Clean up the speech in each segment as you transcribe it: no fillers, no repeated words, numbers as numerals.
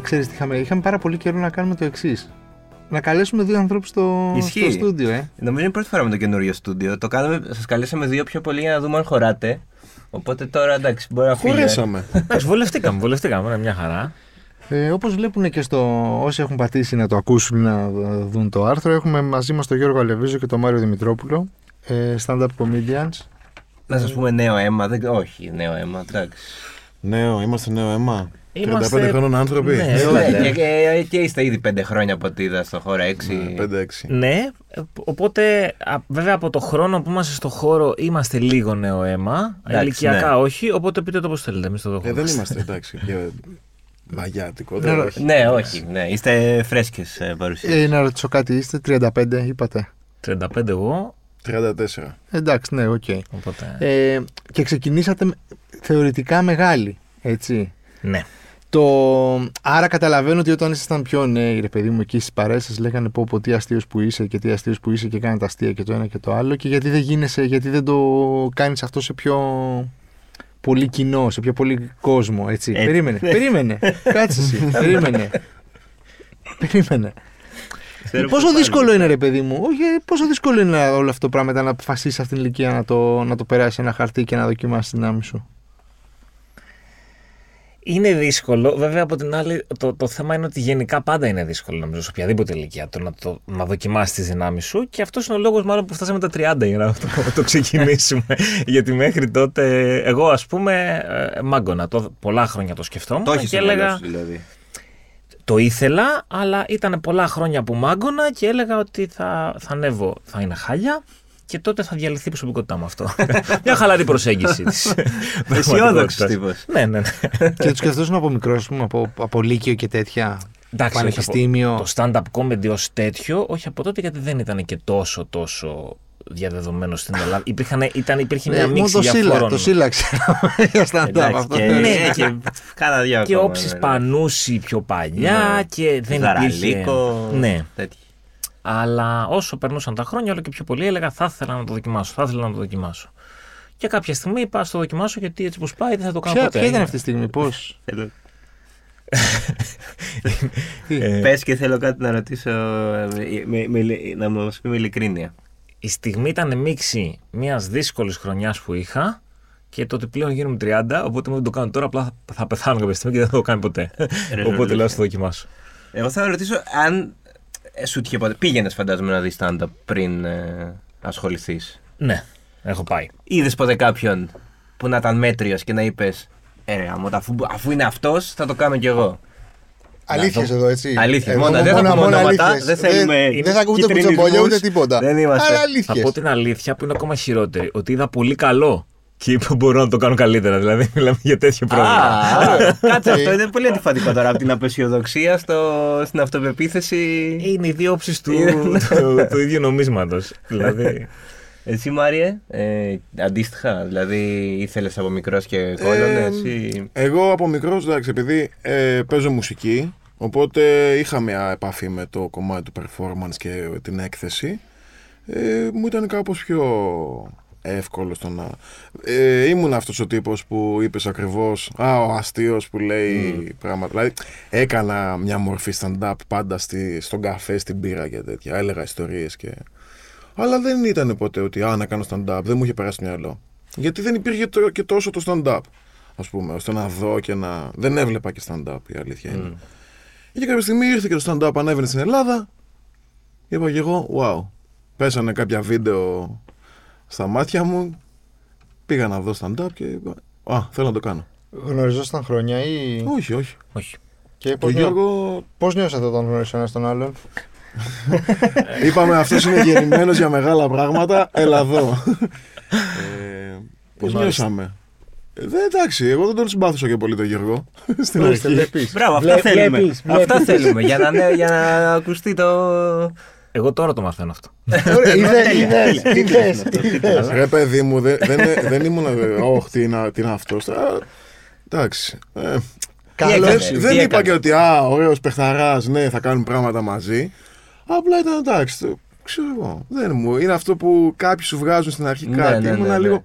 ξέρεις τι είχαμε πάρα πολύ καιρό να κάνουμε το εξής. Να καλέσουμε δύο ανθρώπους στο στούντιο, Νομίζω είναι πρώτη φορά με το καινούριο στούντιο. Το κάναμε, σας καλέσαμε δύο πιο πολύ για να δούμε αν χωράτε. Οπότε τώρα εντάξει, μπορεί να φύγει. Χωρέσαμε. Βολευτήκαμε, μια χαρά. Όπως βλέπουν και όσοι έχουν πατήσει να το ακούσουν, να δουν το άρθρο, έχουμε μαζί μας τον Γιώργο Αλεβίζο και τον Μάριο Δημητρόπουλο, stand-up comedians. Να σας πούμε νέο αίμα, όχι νέο αίμα, εντάξει. Είμαστε νέο αίμα. 35 χρόνων άνθρωποι. Ναι. Και είστε ήδη 5 χρόνια από ό,τι είδα στο χώρο 6. 5-6. Ναι, οπότε βέβαια από το χρόνο που είμαστε στο χώρο είμαστε λίγο νέο αίμα. Ηλικιακά όχι, οπότε πείτε το πώς θέλετε. Εμείς το δεχόμαστε. Δεν είμαστε, εντάξει. Μαγιάτικο, δεν όχι. Ναι, όχι. Ναι. Είστε φρέσκες παρουσίες. Να ρωτήσω κάτι, είστε 35, είπατε. 35 εγώ. 34. Εντάξει, ναι, οκ. Okay. Οπότε... και ξεκινήσατε θεωρητικά μεγάλοι, έτσι. Ναι. Άρα καταλαβαίνω ότι όταν ήσασταν πιο νέοι, ρε παιδί μου, εκεί στις παρέες σας λέγανε πω τι αστείος που είσαι και τι αστείος που είσαι και κάνετε αστεία και το ένα και το άλλο και γιατί δεν γίνεσαι, γιατί δεν το κάνεις αυτό σε πιο πολύ κοινό, σε πιο πολύ κόσμο, έτσι. Περίμενε, κάτσε εσύ, περίμενε. Πόσο δύσκολο είναι, ρε παιδί μου, πόσο δύσκολο είναι όλο αυτό το πράγμα να αποφασίσεις αυτήν την ηλικία να το περάσεις ένα χαρτί και να δοκιμάσεις την άμυση σου? Είναι δύσκολο, βέβαια από την άλλη το θέμα είναι ότι γενικά πάντα είναι δύσκολο νομίζω σε οποιαδήποτε ηλικία να δοκιμάσεις τις δυνάμεις σου και αυτός είναι ο λόγος μάλλον που φτάσαμε τα 30 για να το ξεκινήσουμε γιατί μέχρι τότε εγώ ας πούμε μάγκωνα, πολλά χρόνια το σκεφτόμουν. Το έχεις εμβαλώσει δηλαδή? Το ήθελα, αλλά ήταν πολλά χρόνια που μάγκωνα και έλεγα ότι θα ανέβω, θα είναι χάλια. Και τότε θα διαλυθεί η προσωπικότητά μου αυτό. Μια χαλαρή προσέγγιση της. Αισιόδοξος τύπος. Ναι. Και τους σκεφτόσουν από μικρός, από λύκειο και τέτοια. Εντάξει, πανεπιστήμιο. Το stand-up comedy ως τέτοιο, όχι από τότε γιατί δεν ήταν και τόσο διαδεδομένο στην Ελλάδα. Υπήρχε μια μίξη διαφόρων. Το σύλλαξε για stand-up αυτό. Ναι, και όψεις Πανούση πιο παλιά και δεν υπήρχε. Ναι. Αλλά όσο περνούσαν τα χρόνια, όλο και πιο πολύ έλεγα θα ήθελα να το δοκιμάσω. Και κάποια στιγμή είπα στο δοκιμάσω γιατί έτσι πως πάει δεν θα το κάνω ποτέ. Ποια ήταν αυτή τη στιγμή, πώς? Πες και θέλω κάτι να ρωτήσω, να μας πει με ειλικρίνεια. Η στιγμή ήταν μίξη μιας δύσκολης χρονιάς που είχα και το ότι πλέον γίνομαι 30, οπότε δεν το κάνω τώρα, απλά θα πεθάνω κάποια στιγμή και δεν θα το κάνω ποτέ. Οπότε λέω να το δοκιμάσω. Εγώ θα ρωτήσω αν... Σου πήγαινες φαντάζομαι να δεις stand-up πριν ασχοληθείς? Ναι, έχω πάει. Είδες ποτέ κάποιον που να ήταν μέτριος και να είπες αφού είναι αυτός θα το κάνω κι εγώ? Αλήθειες εδώ, έτσι. Αλήθειες. Δεν θα πούμε ονόματα. Δεν θα ακούγεται κουτσομπολιό ούτε τίποτα. Δεν είμαστε. Θα πω την αλήθεια που είναι ακόμα χειρότερη. Ότι είδα πολύ καλό και είπα μπορώ να το κάνω καλύτερα. Δηλαδή μιλάμε για τέτοιο πρόβλημα. Κάτσε αυτό. Είναι πολύ αντιφατικό τώρα. Από την απεσιοδοξία στην αυτοπεποίθηση. Είναι οι δύο όψεις του ίδιου νομίσματος. Εσύ Μάριε, αντίστοιχα, δηλαδή ήθελες από μικρός και κόλλωνες? Εγώ από μικρός, εντάξει, επειδή παίζω μουσική, οπότε είχα μια επαφή με το κομμάτι του performance και την έκθεση. Μου ήταν κάπως πιο... εύκολο στο να. Ήμουν αυτός ο τύπος που είπες ακριβώς. Ο αστείος που λέει πράγματα. Δηλαδή, έκανα μια μορφή stand-up πάντα στον καφέ, στην πύρα και τέτοια. Έλεγα ιστορίες και. Αλλά δεν ήταν ποτέ ότι να κάνω stand-up. Δεν μου είχε περάσει το μυαλό. Γιατί δεν υπήρχε και τόσο το stand-up, ας πούμε, ώστε να δω και να. Δεν έβλεπα και stand-up, η αλήθεια είναι. Και κάποια στιγμή ήρθε και το stand-up ανέβαινε στην Ελλάδα. Είπα και εγώ, wow. Πέσανε κάποια βίντεο στα μάτια μου, πήγα να δω stand-up και είπα, θέλω να το κάνω. Γνωριζόσταν χρόνια ή... Όχι. Και το Γιώργο... Πώς νιώσατε όταν γνώρισε ένας τον άλλον? Είπαμε αυτός είναι γεννημένος για μεγάλα πράγματα, έλα εδώ. Πώς νιώσαμε? Εντάξει, εγώ δεν τον συμπάθησα και πολύ τον Γιώργο. Στην αρχή. Μπράβο, αυτά θέλουμε, για να ακουστεί το... Εγώ τώρα το μαθαίνω αυτό. Είδες. Ρε παιδί μου, δεν ήμουν όχ, τι είναι αυτός. Εντάξει. Δεν είπα και ότι ωραίος παιχταράς, ναι, θα κάνουν πράγματα μαζί. Απλά ήταν εντάξει, ξέρω εγώ. Είναι αυτό που κάποιοι σου βγάζουν στην αρχή κάτι. Ήμουν λίγο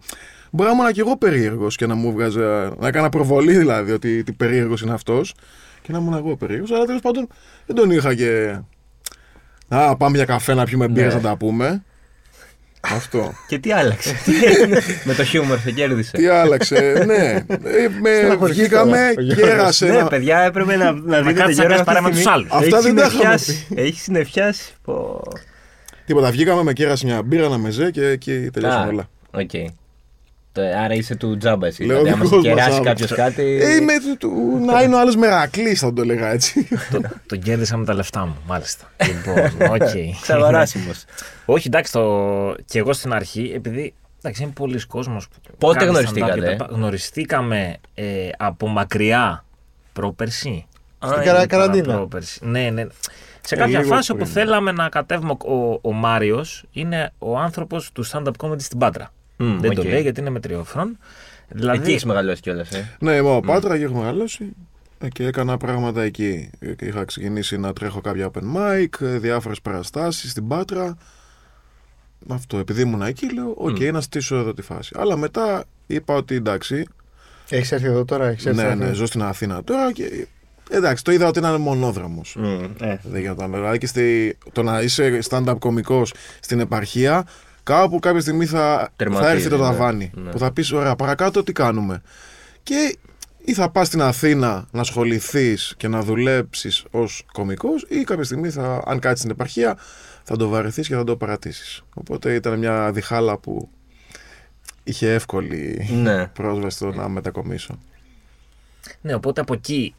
μπορεί να ήμουν και εγώ περίεργος και να μου βγάζα, να έκανα προβολή δηλαδή ότι περίεργος είναι αυτός και να ήμουν εγώ περίεργος, αλλά τέλος πάντων δεν τον είχα και να πάμε για καφέ να πιούμε μπύρες, ναι, να τα πούμε. Αυτό. Και τι άλλαξε? Με το χιούμορ σε κέρδισε. Τι άλλαξε, ναι. Βγήκαμε, κέρασε. Ναι, παιδιά, έπρεπε να δείτε Γιώργο παρά με τους άλλους. Αυτά δεν τα είχαμε πει. Έχει συννεφιάσει. Τίποτα, βγήκαμε, με κέρασε μια μπύρα, ένα μεζέ και τελειώσαμε όλα. Οκ. Άρα είσαι του τζάμπα εσύ. Δηλαδή, άμα σε κεράσει κάποιο κάτι. Να είναι ο άλλος Μερακλής, θα το έλεγα έτσι. Τον κέρδισα με τα λεφτά μου, μάλιστα. Λοιπόν, οκ. Ξαβαράσιμος. Όχι, εντάξει, και εγώ στην αρχή, επειδή είναι πολλοί κόσμος. Πότε γνωριστήκατε? Γνωριστήκαμε από μακριά πρόπερση. Στην καραντίνα. Ναι, ναι. Σε κάποια φάση όπου θέλαμε να κατέβουμε, ο Μάριος είναι ο άνθρωπος του stand-up comedy στην Πάτρα. Δεν το λέει γιατί είναι μετριόφρον. Δηλαδή... Εκεί έχεις μεγαλώσει κιόλας. Ναι, είμαι ο Πάτρα και έχω μεγαλώσει και έκανα πράγματα εκεί. Είχα ξεκινήσει να τρέχω κάποια open mic, διάφορες παραστάσεις στην Πάτρα. Αυτό, επειδή ήμουν εκεί, λέω: OK, να στήσω εδώ τη φάση. Αλλά μετά είπα ότι εντάξει. Έχεις έρθει εδώ τώρα, έχεις έρθει. Ναι, ναι, ζω στην Αθήνα τώρα και. Εντάξει, το είδα ότι είναι μονόδρομος. Δεν γινόταν. Δηλαδή και το να είσαι stand-up κωμικός στην επαρχία. Κάπου κάποια στιγμή θα έρθει το ταβάνι. Ναι. Που θα πεις: ωραία, παρακάτω τι κάνουμε. Και ή θα πας στην Αθήνα να ασχοληθείς και να δουλέψεις ως κωμικός, ή κάποια στιγμή, αν κάτσεις στην επαρχία, θα το βαρεθείς και θα το παρατήσεις. Οπότε ήταν μια διχάλα που είχε εύκολη πρόσβαση στο να μετακομίσω. Ναι, οπότε από εκεί.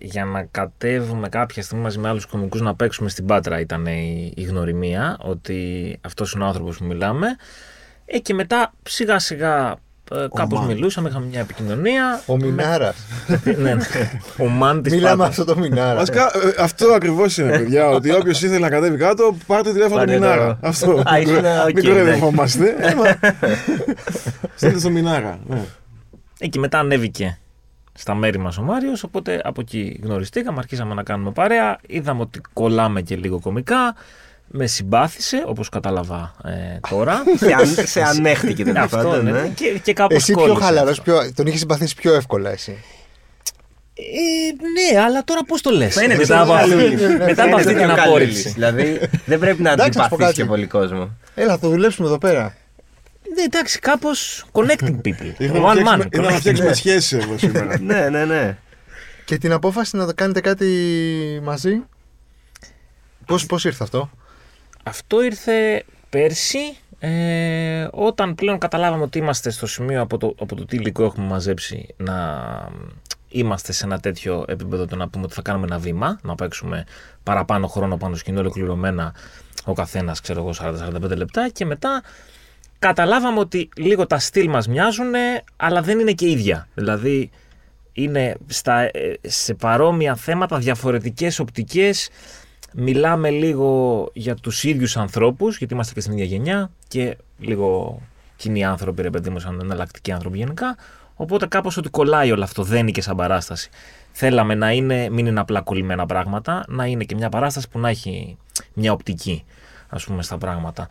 Για να κατέβουμε κάποια στιγμή μαζί με άλλους κωμικούς να παίξουμε στην Πάτρα ήταν η γνωριμία, ότι αυτός είναι ο άνθρωπος που μιλάμε, και μετά σιγά σιγά κάπως μιλούσαμε, είχαμε μια επικοινωνία. Ο Μινάρας. Ναι, ναι. Ο Μαν της Πάτρας. Μιλάμε αυτό το Μινάρα. Αυτό ακριβώς είναι, παιδιά, ότι όποιος ήθελε να κατέβει κάτω, πάρτε τηλέφωνο του Μινάρα. Αυτό. Μην κορεδευόμαστε. Στείλτε στο Μινάρα. Και μετά ανέβηκε στα μέρη μας ο Μάριος, οπότε από εκεί γνωριστήκαμε, αρχίσαμε να κάνουμε παρέα, είδαμε ότι κολλάμε και λίγο κωμικά, με συμπάθησε, όπως κατάλαβα τώρα. Σε ανέχτηκε την αυτό, ναι. Και κάπως εσύ πιο χαλαρός, τον είχε συμπαθήσει πιο εύκολα εσύ. Ναι, αλλά τώρα πώς το λες. Μετά από αυτή την απόρριψη. Δηλαδή δεν πρέπει να αντιπαθείς και πολύ κόσμο. Έλα, θα το δουλέψουμε εδώ πέρα. Ναι, εντάξει, κάπως connecting people. Είδα να φτιάξουμε σχέση εδώ σήμερα. Ναι, ναι, ναι. Και την απόφαση να κάνετε κάτι μαζί, πώς ήρθε αυτό? Αυτό ήρθε πέρσι, όταν πλέον καταλάβαμε ότι είμαστε στο σημείο από το τι υλικό έχουμε μαζέψει να είμαστε σε ένα τέτοιο επίπεδο, το να πούμε ότι θα κάνουμε ένα βήμα, να παίξουμε παραπάνω χρόνο πάνω σκηνή ολοκληρωμένα, ο καθένας, ξέρω εγώ, 40-45 λεπτά, και μετά καταλάβαμε ότι λίγο τα στυλ μας μοιάζουν, αλλά δεν είναι και ίδια. Δηλαδή, είναι σε παρόμοια θέματα, διαφορετικές οπτικές. Μιλάμε λίγο για τους ίδιους ανθρώπους, γιατί είμαστε και στην ίδια γενιά και λίγο κοινοί άνθρωποι, ρε παιδί μου, σαν εναλλακτικοί άνθρωποι γενικά. Οπότε κάπως ότι κολλάει όλο αυτό, δεν είναι και σαν παράσταση. Θέλαμε να είναι, μην είναι απλά κολλημένα πράγματα, να είναι και μια παράσταση που να έχει μια οπτική, ας πούμε, στα πράγματα.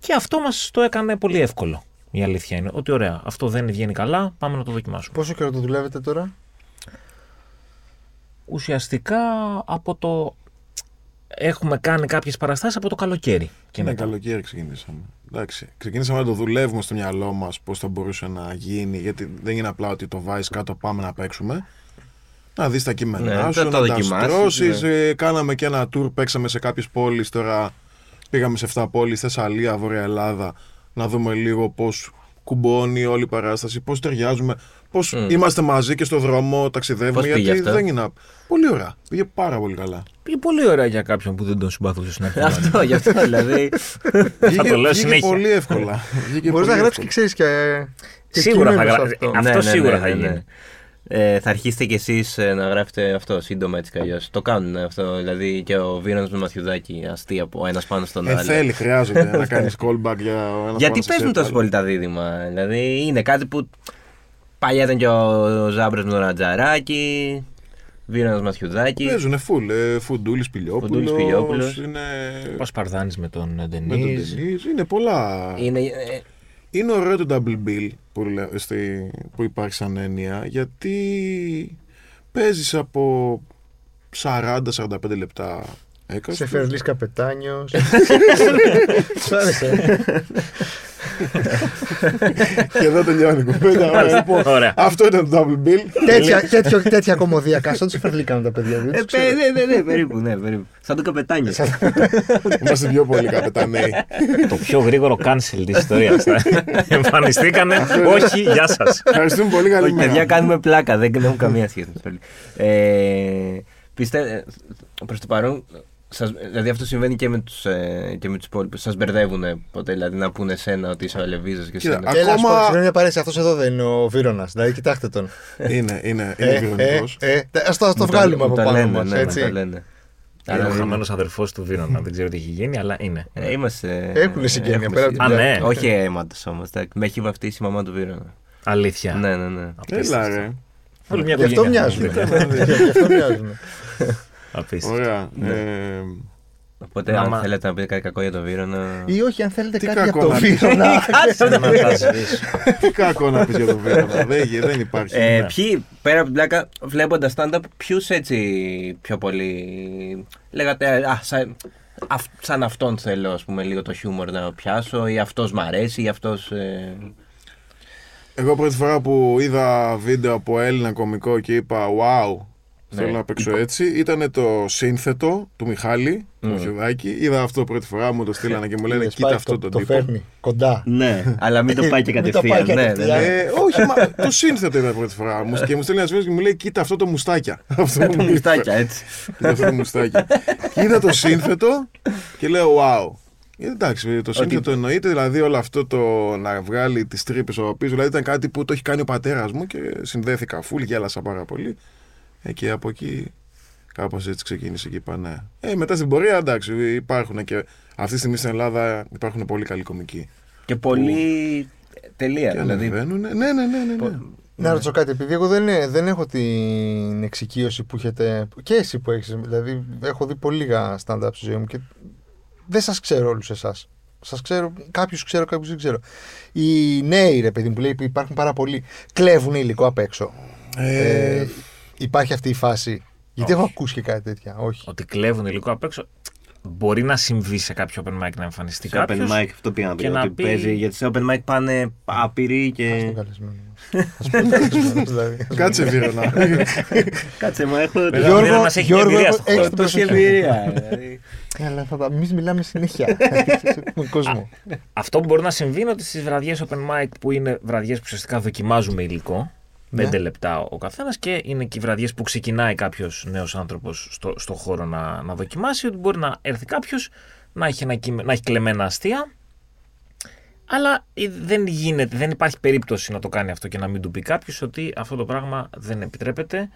Και αυτό μας το έκανε πολύ εύκολο. Η αλήθεια είναι ότι ωραία, αυτό δεν βγαίνει καλά, πάμε να το δοκιμάσουμε. Πόσο καιρό το δουλεύετε τώρα? Ουσιαστικά έχουμε κάνει κάποιες παραστάσεις από το καλοκαίρι. Και ναι, καλοκαίρι ξεκινήσαμε. Εντάξει, ξεκινήσαμε να το δουλεύουμε στο μυαλό μας πώς θα μπορούσε να γίνει, γιατί δεν είναι απλά ότι το βάζεις κάτω, πάμε να παίξουμε. Να δεις τα κείμενά σου, να τα στρώσεις. Ναι. Κάναμε και ένα tour, παίξαμε σε κάποιες πόλεις τώρα. Πήγαμε σε 7 πόλεις, Θεσσαλία, Βόρεια Ελλάδα, να δούμε λίγο πώς κουμπώνει όλη η παράσταση, πώς ταιριάζουμε, πώς είμαστε μαζί και στο δρόμο, ταξιδεύουμε. Πώς πήγε αυτό? Δεν είναι... Πολύ ωραία. Πήγε πάρα πολύ καλά. Πήγε πολύ ωραία για κάποιον που δεν τον συμπαθούσε στην αρχή. Αυτό, γι' αυτό δηλαδή. Θα το λέω συνέχεια. Πολύ εύκολα. Μπορείς να γράψεις και ξέρεις και. Σίγουρα θα γράψεις. Αυτό σίγουρα θα γίνει. Θα αρχίσετε κι εσείς να γράφετε αυτό σύντομα, έτσι κι αλλιώς. Το κάνουν αυτό. Δηλαδή και ο Βίρονος με Ματιουδάκη, αστεία από ένας πάνω στον άλλο. Θέλει, χρειάζεται να κάνεις callback για έναν. Γιατί παίζουν τόσο πολύ τα δίδυμα? Δηλαδή είναι κάτι που παλιά ήταν και ο Ζάμπρος με τον Ατζαράκη, Βίρονος Ματιουδάκη. Παίζουν φουλ. Φουντούλης Πιλιόπουλος. Είναι... Πασπαρδάνης με τον Ντενίζ. Είναι πολλά. Είναι ωραίο το double bill που υπάρχει σαν έννοια, γιατί παίζεις από 40-45 λεπτά. Σεφερλής καπετάνιος. Σ' άρεσε. Και εδώ τελειώνει η κουβέντα. Αυτό ήταν το double bill. Τέτοια κομμωδιακά. Σαν το Σεφερλή κάνουν τα παιδιά. Ναι, περίπου. Σαν το καπετάνιο. Είμαστε πιο πολύ καπετανέοι. Το πιο γρήγορο cancel της ιστορίας. Εμφανιστήκανε. Όχι, γεια σας. Ευχαριστούμε πολύ. Καλή μέρα. Παιδιά, κάνουμε πλάκα. Δεν έχουν καμία σχέση. Πιστεύω προς το παρόν. Δηλαδή αυτό συμβαίνει και με τους υπόλοιπους. Σας μπερδεύουν ποτέ, δηλαδή να πούνε εσένα ότι είσαι ο Αλεβίζος και σένα. Ακόμα... Συγγνώμη, μια παρέση. Αυτός εδώ δεν είναι ο Βίρονας. Δηλαδή, κοιτάξτε τον. Είναι Βίρονας. Ας το βγάλουμε από πάνω μας. Είναι ο χαμένος αδερφός του Βίρονα. Δεν ξέρω τι έχει γίνει, αλλά είναι. Έχουν συγγένεια πέρα από την πλάτη. Όχι αίματος όμως. Με έχει βαφτίσει η μαμά του Βίρονα. Αλήθεια. Ναι. Έλα ρε. Γι' αυτό μοιάζουμε. Απίστευτο. Ωραία. Οπότε αν θέλετε να πείτε κάτι κακό για τον Βίρονα. Ή όχι, αν θέλετε κάτι για τον Βίρονα. Τι κακό να πεις για τον Βίρονα. Δεν υπάρχει. Ποιοι, πέρα από την πλάκα, βλέποντας stand-up, ποιους έτσι πιο πολύ λέγατε σαν αυτόν θέλω, ας πούμε, λίγο το χιούμορ να πιάσω, ή αυτός μ' αρέσει, ή αυτός... Εγώ πρώτη φορά που είδα βίντεο από Έλληνα κωμικό και είπα wow, θέλω να παίξω έτσι, ήταν το σύνθετο του Μιχάλη, του Μητσοδάκη. Είδα αυτό πρώτη φορά, μου το στείλανε και μου λένε κοίτα αυτό τον τύπο. Το φέρνει κοντά. Ναι, αλλά μην το πάει και κατευθείαν. Όχι, μα το σύνθετο είδα πρώτη φορά και μου στέλνει ένα φίλο και μου λέει κοίτα αυτό το μουστάκια. Αυτό το μουστάκια, έτσι. Αυτό το μουστάκια. Είδα το σύνθετο και λέω wow. Εντάξει, το σύνθετο εννοείται, δηλαδή όλο αυτό το να βγάλει τις τρύπες ο οποίος, δηλαδή ήταν κάτι που το έχει κάνει ο πατέρας μου και συνδέθηκα φουλ, γέλασα πάρα πολύ. Και από εκεί κάπως έτσι ξεκίνησε και είπα ναι. Μετά στην πορεία εντάξει, υπάρχουν και αυτή τη στιγμή στην Ελλάδα υπάρχουν πολύ καλοί κωμικοί. Και πολύ τελεία δηλαδή. Ναι. Να ρωτήσω κάτι, επειδή εγώ δεν έχω την εξοικείωση που έχετε, και εσύ που έχεις, δηλαδή έχω δει πολύ λίγα stand-up στη ζωή μου και... Δεν σας ξέρω όλους εσάς. Σας ξέρω, κάποιους ξέρω, κάποιους δεν ξέρω. Οι νέοι, ρε παιδί μου, που λέει υπάρχουν πάρα πολλοί, κλέβουν υλικό απ' έξω. Υπάρχει αυτή η φάση. Γιατί έχω ακούσει και κάτι τέτοια. Όχι. Ότι κλέβουν υλικό απ' έξω. Μπορεί να συμβεί σε κάποιο open mic να εμφανιστεί κάποιος. Open mic, αυτό πήγα να πει. Παίζει, γιατί σε open mic πάνε άπειροι και. Ας τον καλεσμένο. Κάτσε Βίρονα. Κάτσε, μα έχω. Γιώργο, έχεις τόση εμπειρία. Αλλά εμείς μιλάμε συνέχεια στον κόσμο. Αυτό που μπορεί να συμβεί είναι ότι στις βραδιές open mic, που είναι βραδιές που ουσιαστικά δοκιμάζουμε υλικό, 5 λεπτά ο καθένας, και είναι και οι βραδιές που ξεκινάει κάποιος νέος άνθρωπος στο χώρο να δοκιμάσει, ότι μπορεί να έρθει κάποιος να έχει κλεμμένα αστεία, αλλά δεν υπάρχει περίπτωση να το κάνει αυτό και να μην του πει κάποιος ότι αυτό το πράγμα δεν επιτρέπεται,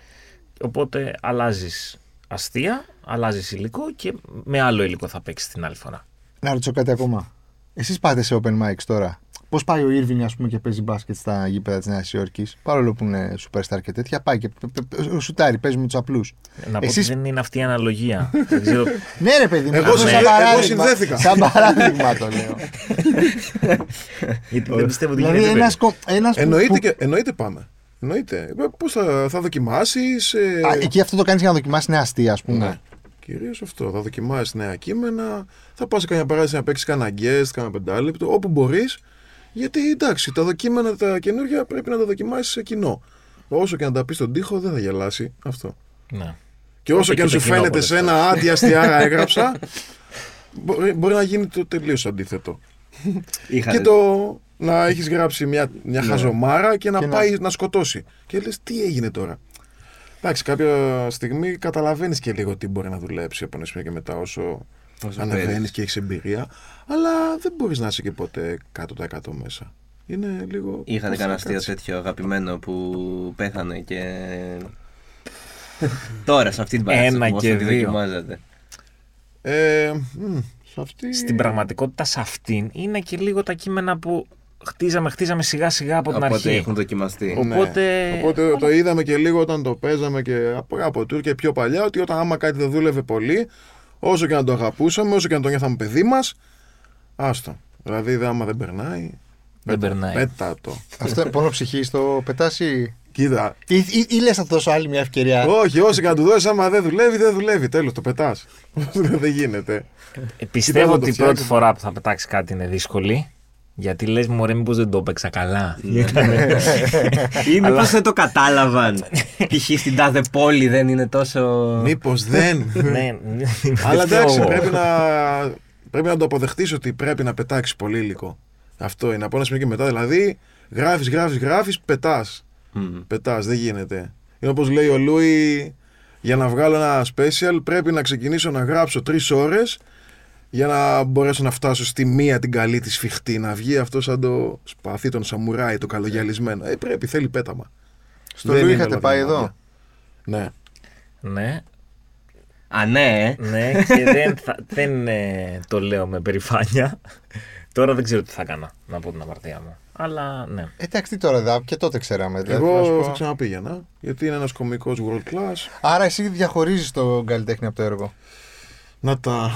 οπότε αλλάζεις αστεία, αλλάζεις υλικό και με άλλο υλικό θα παίξεις την άλλη φορά. Να ρωτήσω κάτι ακόμα. Εσείς πάτε σε open mics τώρα. Πώς πάει ο Ήρβινγκ, ας πούμε, και παίζει μπάσκετ στα γήπεδα της Νέας Υόρκης, παρόλο που είναι superstar και τέτοια, πάει και σουτάρει, παίζει με τους απλούς. Να πω ότι δεν είναι αυτή η αναλογία. Ναι, ρε παιδί μου, εγώ συνδέθηκα. Σαν παράδειγμα το λέω. Γιατί δεν πιστεύω ότι γίνεται περίπου. Εννοείται πάμε. Πώς θα δοκιμάσεις. Εκεί αυτό το κάνεις για να δοκιμάσεις νέα αστεία, ας πούμε. Κυρίως αυτό. Θα δοκιμάσεις νέα κείμενα, θα πας σε καμιά παράσταση να παίξεις κανένα guest, κανένα πεντάλεπτο, όπου μπορείς. Γιατί εντάξει, τα κείμενα τα καινούργια πρέπει να τα δοκιμάσεις σε κοινό. Όσο και να τα πεις στον τοίχο, δεν θα γελάσει αυτό. Ναι. Και όσο και αν σου φαίνεται σε ένα άντια αστιάρα έγραψα, μπορεί να γίνει το τελείως αντίθετο. Και το να έχεις γράψει μια χαζομάρα και να πάει να σκοτώσει. Και λες, τι έγινε τώρα. Εντάξει, κάποια στιγμή καταλαβαίνεις και λίγο τι μπορεί να δουλέψει από ένα σημείο και μετά, όσο ανεβαίνεις και έχεις εμπειρία, αλλά δεν μπορείς να είσαι και ποτέ 100% μέσα. Είναι λίγο. Είχατε κανένα αστείο τέτοιο αγαπημένο που πέθανε και. Τώρα σε αυτή την παράσταση. Ένα και δύο. Στην πραγματικότητα, σε αυτήν είναι και λίγο τα κείμενα που χτίζαμε σιγά-σιγά από την αρχή. Έχουν δοκιμαστεί. Οπότε το είδαμε και λίγο όταν το παίζαμε και από τουρ και πιο παλιά, ότι όταν άμα κάτι δεν δούλευε πολύ, όσο και να το αγαπούσαμε, όσο και να το νιώθαμε παιδί μας, άστο. Δηλαδή, άμα δεν περνάει, Δεν περνάει. Πέτα το. Αυτό πόνο ψυχής το πετάσει. Κοίτα. Ή λες να του δώσω άλλη μια ευκαιρία. Όχι, όσοι να του δώσεις, άμα δεν δουλεύει, δεν δουλεύει. Τέλος, το πετάς. Δεν γίνεται. Πιστεύω ότι η πρώτη φορά που θα πετάξει κάτι είναι δύσκολη. Γιατί λες, μωρέ, μήπως δεν το έπαιξα καλά. Ή μήπως δεν το κατάλαβαν. Π.χ. στην τάδε πόλη δεν είναι τόσο. Μήπως δεν. Αλλά εντάξει, πρέπει να το αποδεχτείς ότι πρέπει να πετάξεις πολύ υλικό. Αυτό είναι από ένα σημείο και μετά. Δηλαδή, γράφεις, πετάς. Πετάς, δεν γίνεται. Είναι όπως λέει ο Λούι, για να βγάλω ένα special πρέπει να ξεκινήσω να γράψω 3 ώρες για να μπορέσω να φτάσω στη μία την καλή τη σφιχτή, να βγει αυτό σαν το σπαθί των σαμουράι, το καλογιαλισμένο. Πρέπει, θέλει πέταμα. Στο Λούι είχατε πάει εδώ. Ναι. Ναι. Α, ναι. Ναι, και δεν το λέω με περηφάνεια. Τώρα δεν ξέρω τι θα έκανα, να πω την απαρτία μου. Αλλά ναι. Εντάξει, τώρα εδώ και τότε ξέραμε. Δηλαδή, εγώ θα ξαναπήγαινα. Γιατί είναι ένας κωμικός world class. Άρα εσύ διαχωρίζεις τον καλλιτέχνη από το έργο. Να τα.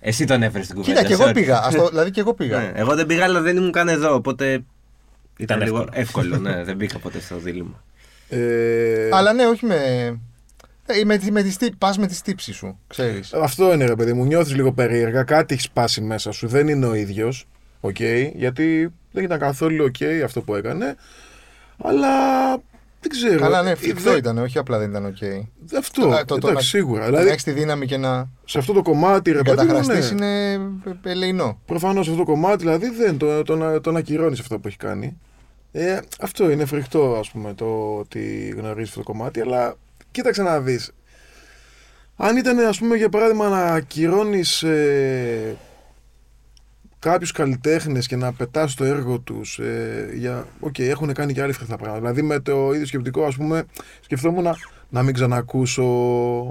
Εσύ τον έφερες στην κουβέντα. Κοίτα, και εγώ πήγα. Δηλαδή και εγώ πήγα. Ναι, εγώ δεν πήγα, αλλά δεν ήμουν καν εδώ. Οπότε ήταν λίγο εύκολο. Ναι, δεν μπήκα ποτέ στο δίλημμα. Αλλά ναι, όχι με. Πας με τις τύψεις σου, ξέρεις. Αυτό είναι, ρε παιδί μου, νιώθεις λίγο περίεργα, κάτι έχει σπάσει μέσα σου, δεν είναι ο ίδιος, okay, γιατί δεν ήταν καθόλου okay αυτό που έκανε, αλλά δεν ξέρω. Καλά, ναι, αυτό ήταν, όχι απλά δεν ήταν okay. Αυτό, εντάξει, σίγουρα. Δηλαδή, να έχεις τη δύναμη και να. Σε αυτό το κομμάτι, ρε παιδί μου, ναι, είναι ελεεινό. Προφανώς αυτό το κομμάτι, δηλαδή, δεν τον ακυρώνεις αυτό που έχει κάνει. Αυτό είναι φρικτό, ας πούμε, το ότι γνωρίζεις αυτό το κομμάτι, αλλά. Κοίταξε να δεις. Αν ήταν, ας πούμε, για παράδειγμα, να ακυρώνεις κάποιους καλλιτέχνες και να πετάς το έργο τους. Έχουν κάνει και άλλοι φρικτά πράγματα. Δηλαδή, με το ίδιο σκεπτικό, ας πούμε, σκεφτόμουν να μην ξανακούσω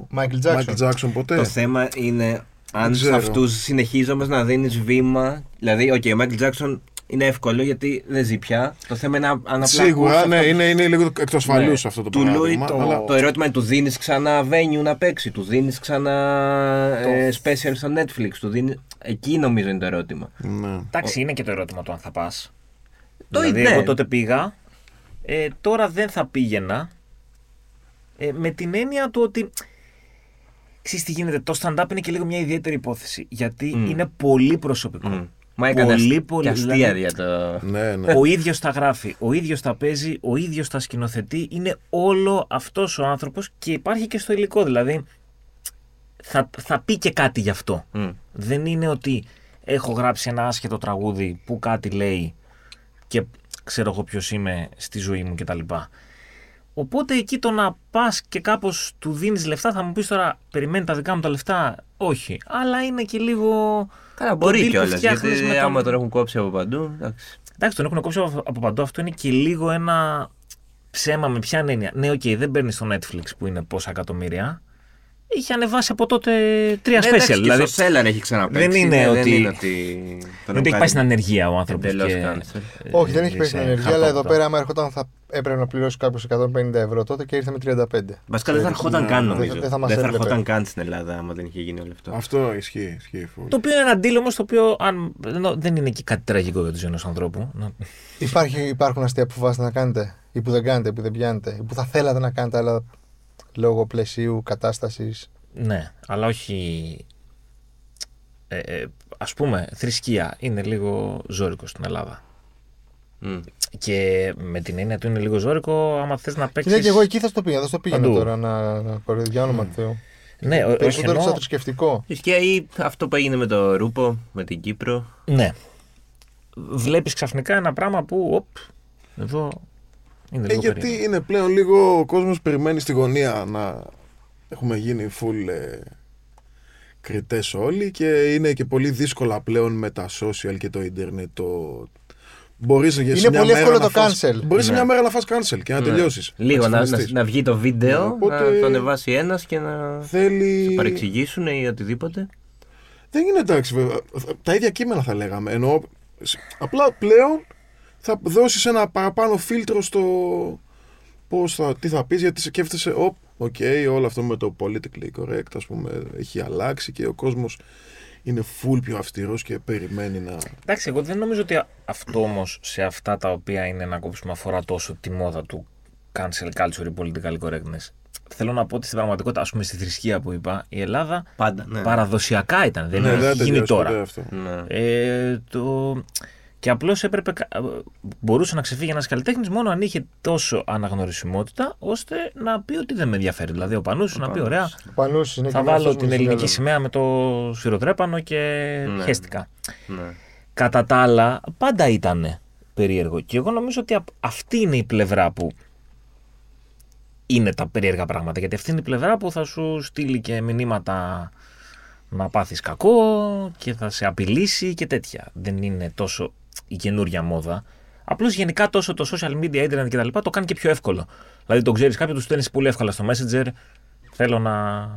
Michael Jackson ποτέ. Το θέμα είναι αν σε αυτούς συνεχίζει όμως να δίνεις βήμα. Δηλαδή, ο Michael Jackson είναι εύκολο γιατί δεν ζει πια. Το θέμα είναι αν απλά. Σίγουρα, ναι, είναι λίγο εκτός ασφαλούς, ναι, αυτό το παράδειγμα. Αλλά το ερώτημα είναι: του δίνεις ξανά venue να παίξει, του δίνεις ξανά special στο Netflix, του δίνεις. Εκεί νομίζω είναι το ερώτημα. Εντάξει, ναι. Είναι και το ερώτημα του αν θα πας. Δηλαδή, εγώ τότε πήγα. Τώρα δεν θα πήγαινα. Με την έννοια του ότι. Ξέρεις τι γίνεται, το stand-up είναι και λίγο μια ιδιαίτερη υπόθεση. Γιατί είναι πολύ προσωπικό. Πολύ αστεία για το. Ναι, ναι. Ο ίδιος τα γράφει, ο ίδιος τα παίζει, ο ίδιος τα σκηνοθετεί. Είναι όλο αυτός ο άνθρωπος και υπάρχει και στο υλικό. Δηλαδή θα πει και κάτι γι' αυτό. Δεν είναι ότι έχω γράψει ένα άσχετο τραγούδι που κάτι λέει και ξέρω εγώ ποιος είμαι στη ζωή μου κτλ. Οπότε εκεί το να πας και κάπως του δίνεις λεφτά, θα μου πεις τώρα, περιμένει τα δικά μου τα λεφτά. Όχι, αλλά είναι και λίγο. Καλά, μπορεί κιόλας. Γιατί άμα τον έχουν κόψει από παντού. Εντάξει, τον έχουν κόψει από παντού. Αυτό είναι και λίγο ένα ψέμα με ποια έννοια. Ναι, οκ, δεν παίρνει στο Netflix που είναι πόσα εκατομμύρια. Είχε ανεβάσει από τότε 3 special. Δηλαδή, στο Cellar έχει ξαναπέξει. Δεν είναι ότι έχει πάει στην ανεργία ο άνθρωπος. Όχι, δεν έχει πάει στην ανεργία, αλλά εδώ πέρα, άμα έρχονταν, θα έπρεπε να πληρώσει κάποιος 150 ευρώ τότε και ήρθε με 35. Βασικά δεν θα έρχονταν καν, νομίζω. Δεν θα έρχονταν καν στην Ελλάδα, άμα δεν είχε γίνει όλο αυτό. Αυτό ισχύει. Το οποίο είναι ένα deal όμως, το οποίο δεν είναι και κάτι τραγικό για τους ενός ανθρώπου. Υπάρχουν αστεία που φοβάστε να κάνετε ή που δεν κάνετε, που δεν πιάνετε, ή που θα θέλατε να κάνετε, αλλά. Λόγω πλαισίου, κατάστασης. Ναι, αλλά όχι. Ας πούμε, θρησκεία είναι λίγο ζώρικο στην Ελλάδα. Και με την έννοια του είναι λίγο ζώρικο, άμα θες να παίξεις. Ναι, και εγώ εκεί θα στο πήγαινα. Θα στο πήγαινα τώρα να κοροϊδεύω για όνομα του Θεού. Ναι, περισσότερο σαν θρησκευτικό. Θρησκεία ή αυτό που έγινε με το Ρούπο, με την Κύπρο. Ναι. Βλέπεις ξαφνικά ένα πράγμα που. Εδώ. Γιατί είναι πλέον λίγο ο κόσμος περιμένει στη γωνία να έχουμε γίνει full κριτές όλοι και είναι και πολύ δύσκολα πλέον με τα social και το ίντερνετ. Είναι πολύ εύκολο το cancel. Μπορείς μια μέρα να φας cancel και να τελειώσεις. Λίγο να βγει το βίντεο, οπότε, να το ανεβάσει ένας και να σε παρεξηγήσουν ή οτιδήποτε. Δεν είναι εντάξει βέβαια. Τα ίδια κείμενα θα λέγαμε. Ενώ, απλά πλέον θα δώσεις ένα παραπάνω φίλτρο στο τι θα πεις, γιατί σκέφτεσαι όλο αυτό με το politically correct, ας πούμε, έχει αλλάξει και ο κόσμος είναι full πιο αυστηρός και περιμένει να... Εντάξει, εγώ δεν νομίζω ότι αυτό όμως σε αυτά τα οποία είναι ένα κόψιμο αφορά τόσο τη μόδα του cancel culture ή political correctness. Θέλω να πω ότι στην πραγματικότητα, ας πούμε στη θρησκεία που είπα, η Ελλάδα πάντα, ναι, παραδοσιακά ήταν, δεν έχει γίνει τώρα. Ναι. Και απλώς μπορούσε να ξεφύγει ένας καλλιτέχνης μόνο αν είχε τόσο αναγνωρισιμότητα, ώστε να πει ότι δεν με ενδιαφέρει. Δηλαδή ο Πανούσης να πει: ωραία, θα βάλω την ελληνική σημαία με το σφυροτρέπανο και ναι, χέστηκα. Ναι. Κατά τα άλλα, πάντα ήταν περίεργο. Και εγώ νομίζω ότι αυτή είναι η πλευρά που είναι τα περίεργα πράγματα. Γιατί αυτή είναι η πλευρά που θα σου στείλει και μηνύματα να πάθεις κακό και θα σε απειλήσει και τέτοια. Δεν είναι τόσο η καινούρια μόδα. Απλώς γενικά τόσο το social media, internet κτλ. Το κάνει και πιο εύκολο. Δηλαδή τον ξέρεις κάποιον, του στέλνεις πολύ εύκολα στο Messenger. Θέλω να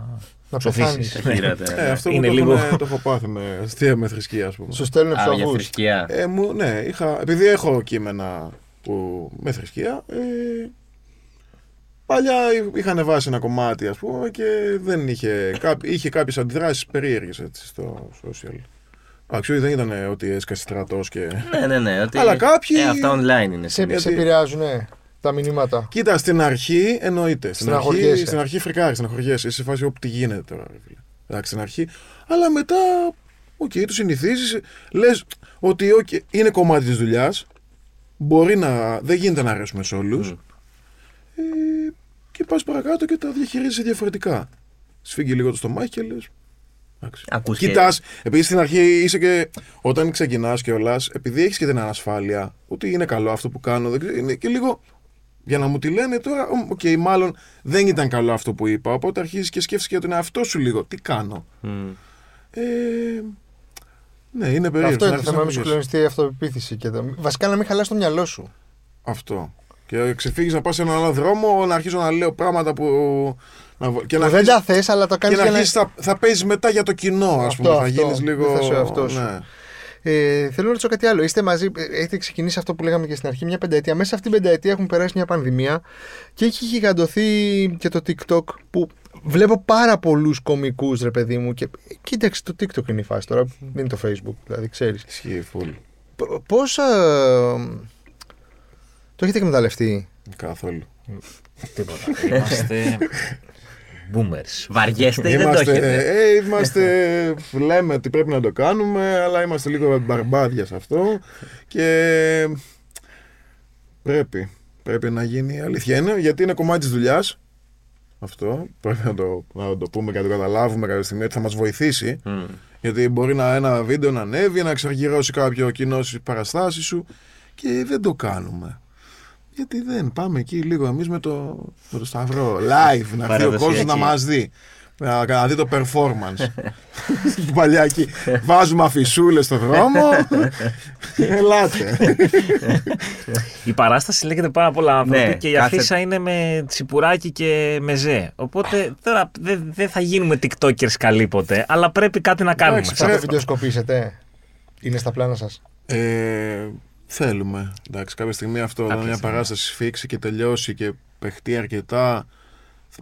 ψοφήσεις. Αυτό είναι που λίγο... το έχω πάθει με αστεία με θρησκεία, ας πούμε. Σου στέλνουν ψαγούς. Ναι, επειδή έχω κείμενα που... με θρησκεία... Παλιά είχα ανεβάσει ένα κομμάτι, ας πούμε, και δεν είχε κάποιες αντιδράσεις περίεργες έτσι, στο social. Αξιού δεν ήταν ότι έσκασε στρατός και... Ναι, ότι... Αλλά κάποιοι... αυτά online είναι. Σε επηρεάζουν, ναι, τα μηνύματα. Κοίτα, στην αρχή εννοείται. Στην αρχή φρικάρεις, στεναχωριέσαι. Είσαι σε φάση όπου τι γίνεται τώρα. Εντάξει, στην αρχή. Αλλά μετά, το συνηθίζεις. Λες ότι είναι κομμάτι της δουλειάς. Μπορεί να... Δεν γίνεται να αρέσουμε σε όλους. Και πας παρακάτω και τα διαχειρίζεσαι διαφορετικά. Σφίγγει λίγο το στομάχι και λες. Κοιτάς, επειδή στην αρχή είσαι και όταν ξεκινάς κιόλας, επειδή έχεις και την ανασφάλεια, ότι είναι καλό αυτό που κάνω, είναι και λίγο για να μου τη λένε τώρα, μάλλον δεν ήταν καλό αυτό που είπα. Οπότε αρχίζεις και σκέφτεσαι για τον εαυτό σου λίγο. Τι κάνω. Ναι, είναι περίεργο. Αυτό είναι το θέμα, να μην σου κλονιστεί η αυτοπεποίθηση. Βασικά να μην χαλάς το μυαλό σου. Αυτό. Και ξεφύγεις να πας σε έναν άλλο δρόμο, να αρχίσω να λέω πράγματα που... Και να δεν τα θες, αλλά το κάνεις και να... θα παίζεις μετά για το κοινό, ας πούμε. Θα γίνεις λίγο... Ναι. Θέλω να ρωτήσω κάτι άλλο. Είστε μαζί, έχετε ξεκινήσει αυτό που λέγαμε και στην αρχή, μια πενταετία. Μέσα σε αυτήν την πενταετία έχουμε περάσει μια πανδημία και έχει γιγαντωθεί και το TikTok που... Βλέπω πάρα πολλούς κωμικούς, ρε παιδί μου, και κοίταξε, το TikTok είναι η φάση τώρα, δεν είναι το Facebook, δηλαδή ξέρεις. Πόσα... Το έχετε εκμεταλλευτεί? Καθόλου. Τίποτα. Είμαστε boomers. Βαριέστε ή δεν το έχετε? Είμαστε, λέμε ότι πρέπει να το κάνουμε, αλλά είμαστε λίγο μπαρμπάδια σε αυτό και πρέπει να γίνει αλήθεια. Είναι, γιατί είναι κομμάτι της δουλειάς. Αυτό πρέπει να το πούμε και να το καταλάβουμε κάποια στιγμή, ότι θα μας βοηθήσει. Γιατί μπορεί ένα βίντεο να ανέβει, να εξαργυρώσει κάποιο κοινό στις παραστάσεις σου, και δεν το κάνουμε. Γιατί δεν πάμε εκεί λίγο εμείς με το σταυρό live, να έρθει ο κόσμος να μας δει, να δει το performance του παλιακή. Βάζουμε αφισούλες στον δρόμο, ελάτε. Η παράσταση λέγεται πάρα πολλά άνθρωποι, ναι, και η αφίσα είναι με τσιπουράκι και μεζέ. Οπότε τώρα δεν θα γίνουμε TikTokers καλοί ποτέ, αλλά πρέπει κάτι να κάνουμε. Θα το βιντεοσκοπήσετε? Είναι στα πλάνα σας? Θέλουμε. Εντάξει, κάποια στιγμή αυτό, όταν μια παράσταση σφίξει και τελειώσει και παιχτεί αρκετά,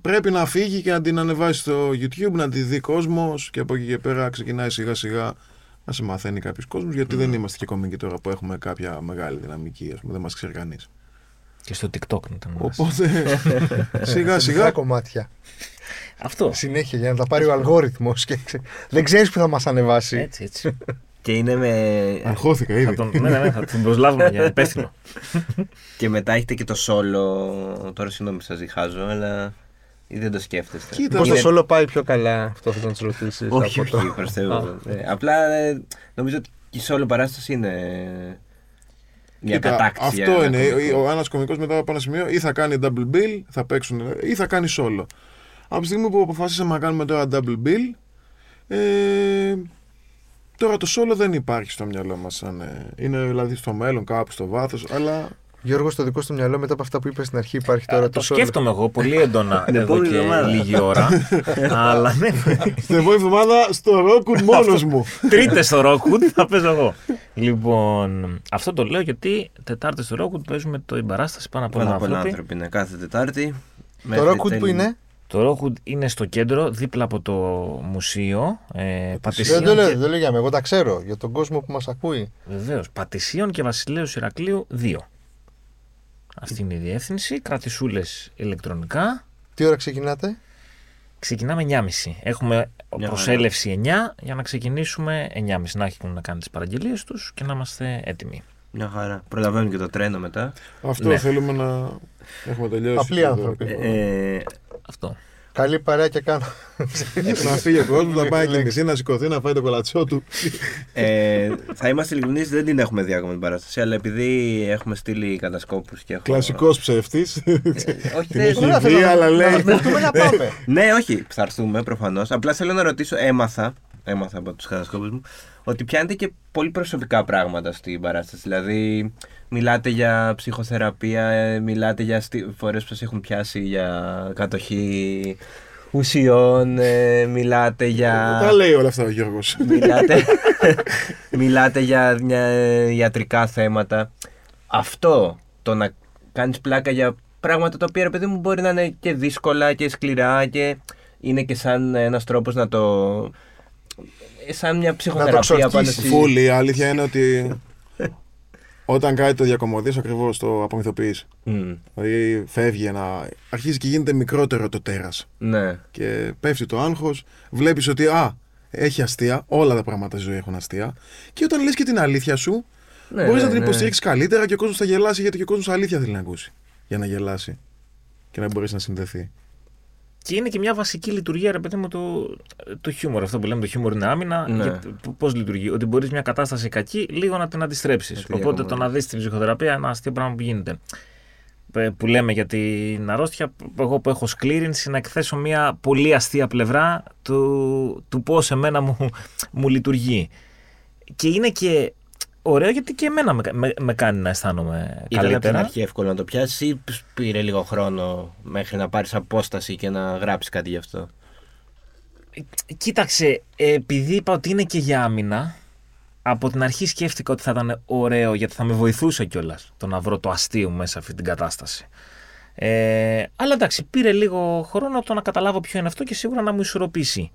πρέπει να φύγει και να την ανεβάσει στο YouTube, να τη δει κόσμος, και από εκεί και πέρα ξεκινάει σιγά σιγά να σε μαθαίνει κάποιος κόσμος, γιατί δεν είμαστε και κομικοί τώρα που έχουμε κάποια μεγάλη δυναμική, ας πούμε, δεν μας ξέρει κανείς. Και στο TikTok να τον μάθει. Οπότε σιγά σιγά κομμάτια. Αυτό. Συνέχεια, για να τα πάρει ο αλγόριθμος και δεν ξέρεις που θα μας ανεβάσει. Έτσι. Και είναι με... Αρχώθηκα ήδη. Θα τον προσλάβουμε για υπεύθυνο. Και μετά έχετε και το solo. Τώρα συγγνώμη σας διχάζω, αλλά δεν το σκέφτεστε? Κοίτα, πώς το solo πάει πιο καλά? Αυτό θα τον ρωτήσεις. Όχι, προς Θεού. Απλά νομίζω ότι η solo παράσταση είναι μια κατάκτηση. Αυτό είναι. Ο ένας κωμικός μετά από ένα σημείο ή θα κάνει double bill, θα παίξουν, ή θα κάνει solo. Από τη στιγμή που αποφασίσαμε να κάνουμε τώρα double bill, τώρα το solo δεν υπάρχει στο μυαλό μας. Είναι δηλαδή στο μέλλον, κάπου στο βάθος, αλλά... Γιώργο, στο δικό σου μυαλό, μετά από αυτά που είπες στην αρχή, υπάρχει τώρα το solo. Το σκέφτομαι εγώ πολύ έντονα εδώ και λίγη ώρα. Αλλά ναι. Στην επόμενη εβδομάδα στο Rockwood μόνος μου. Τρίτες στο Rockwood θα παίζω εγώ. Λοιπόν, αυτό το λέω γιατί Τετάρτη στο Rockwood παίζουμε την παράσταση Πάνω από έναν άνθρωπο. Κάθε Τετάρτη. Το Rockwood που είναι? Το Rockwood είναι στο κέντρο, δίπλα από το μουσείο. Πατησίων. Δεν λέγαμε, εγώ τα ξέρω για τον κόσμο που μας ακούει. Βεβαίως. Πατησίων και Βασιλέου Ηρακλείου 2. Αυτή είναι η διεύθυνση. Κρατησούλες ηλεκτρονικά. Τι ώρα ξεκινάτε? Ξεκινάμε 9.30. Έχουμε προσέλευση 9 για να ξεκινήσουμε 9.30. Να έχουν να κάνουν τις παραγγελίες τους και να είμαστε έτοιμοι. Μια χαρά. Προλαβαίνουν και το τρένο μετά. Αυτό ναι. Θέλουμε να έχουμε τελειώσει. Απλή άνθρωποι. Αυτό. Καλή παρέα και κάνω. Να φύγει ο κόσμος, να πάει και εσύ, να σηκωθεί, να φάει το κολατσιό του. Θα είμαστε ειλικρινείς, δεν την έχουμε δει ακόμα την παράσταση, αλλά επειδή έχουμε στείλει κατασκόπους και έχω... Κλασικός ψεύτης. Την έχει δει, αλλά λέει... Ναι, όχι, θα έρθουμε προφανώς. Απλά θέλω να ρωτήσω, έμαθα από τους κατασκόπους μου, ότι πιάνετε και πολύ προσωπικά πράγματα στην παράσταση. Δηλαδή, μιλάτε για ψυχοθεραπεία, μιλάτε για φορές που σας έχουν πιάσει για κατοχή ουσιών, μιλάτε για... Τα λέει όλα αυτά ο Γιώργος. Μιλάτε για ιατρικά θέματα. Αυτό, το να κάνεις πλάκα για πράγματα τα οποία, ρε παιδί μου, μπορεί να είναι και δύσκολα και σκληρά και είναι και σαν ένας τρόπος να το... σαν μια ψυχοθεραπεία πάνω στη... Φούλη, η αλήθεια είναι ότι όταν κάτι το διακομωδείς ακριβώς το απομυθοποιείς. Δηλαδή φεύγει ένα... αρχίζει και γίνεται μικρότερο το τέρας. Ναι. Και πέφτει το άγχος, βλέπεις ότι έχει αστεία, όλα τα πράγματα στη ζωή έχουν αστεία. Και όταν λες και την αλήθεια σου, ναι, μπορείς να την υποστηρίξεις καλύτερα και ο κόσμος θα γελάσει, γιατί και ο κόσμος αλήθεια θέλει να ακούσει. Για να γελάσει και να μπορέσει να συνδεθεί. Και είναι και μια βασική λειτουργία, ρε παιδί μου, το χιούμορ. Αυτό που λέμε, το χιούμορ είναι άμυνα. Ναι. Πώς λειτουργεί? Ότι μπορείς μια κατάσταση κακή λίγο να την αντιστρέψεις. Οπότε το να δεις την ψυχοθεραπεία, ένα αστείο πράγμα που γίνεται. Που λέμε για την αρρώστια, εγώ που έχω σκλήρινση, να εκθέσω μια πολύ αστεία πλευρά του πώς εμένα μου λειτουργεί. Και είναι και ωραίο, γιατί και εμένα με κάνει να αισθάνομαι καλύτερα. Ήταν από την αρχή εύκολο να το πιάσεις ή πήρε λίγο χρόνο μέχρι να πάρεις απόσταση και να γράψεις κάτι γι' αυτό? Κοίταξε, επειδή είπα ότι είναι και για άμυνα, από την αρχή σκέφτηκα ότι θα ήταν ωραίο, γιατί θα με βοηθούσε κιόλας το να βρω το αστείο μέσα αυτή την κατάσταση. Αλλά εντάξει, πήρε λίγο χρόνο το να καταλάβω ποιο είναι αυτό και σίγουρα να μου ισορροπήσει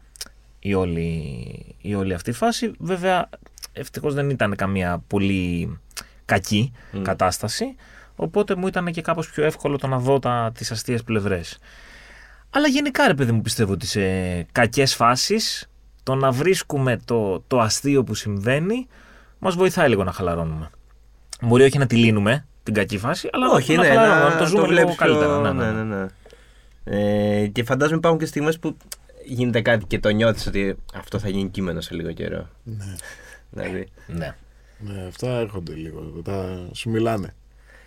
η όλη αυτή φάση. Βέβαια, ευτυχώς δεν ήταν καμία πολύ κακή κατάσταση, οπότε μου ήταν και κάπως πιο εύκολο το να δω τις αστείες πλευρές. Αλλά γενικά, ρε παιδί μου, πιστεύω ότι σε κακές φάσεις το να βρίσκουμε το αστείο που συμβαίνει μας βοηθάει λίγο να χαλαρώνουμε. Μπορεί όχι να τη λύνουμε την κακή φάση, αλλά όχι, να χαλαρώνουμε, να το ζούμε λίγο καλύτερα. Ναι. Και φαντάζομαι υπάρχουν και στιγμές που γίνεται κάτι και το νιώθεις ότι αυτό θα γίνει κείμενο σε λίγο καιρό. Ναι. Δηλαδή. Ναι, αυτά έρχονται λίγο, τα σου μιλάνε.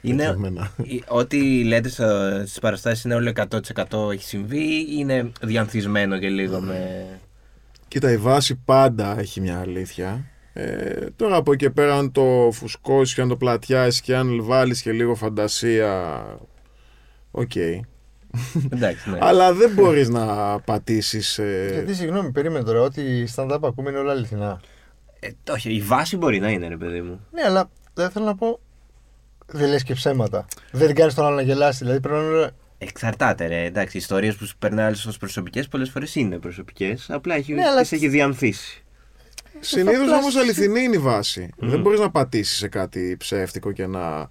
Είναι ό,τι λέτε στις παραστάσεις είναι όλο 100% έχει συμβεί ή είναι διανθισμένο και λίγο με... Κοίτα, η βάση πάντα έχει μια αλήθεια. Τώρα από εκεί πέρα, αν το φουσκώσεις και αν το πλατιάσεις και αν βάλεις και λίγο φαντασία, οκ. Εντάξει, ναι. Αλλά δεν μπορείς να πατήσεις... Γιατί, συγγνώμη, περίμενε τώρα, ότι η stand-up ακούμε είναι όλα αληθινά. Όχι, η βάση μπορεί να είναι, ρε παιδί μου. Ναι, αλλά δεν θέλω να πω. Δεν λες και ψέματα. Δεν κάνεις τον άλλο να γελάσει. Δηλαδή πρέπει να... Εξαρτάται, ρε. Εντάξει, οι ιστορίες που σου περνάει ως προσωπικές πολλές φορές είναι προσωπικές. Απλά έχει διανθίσει. Συνήθως όμως αληθινή είναι η βάση. Δεν μπορείς να πατήσεις σε κάτι ψεύτικο και να...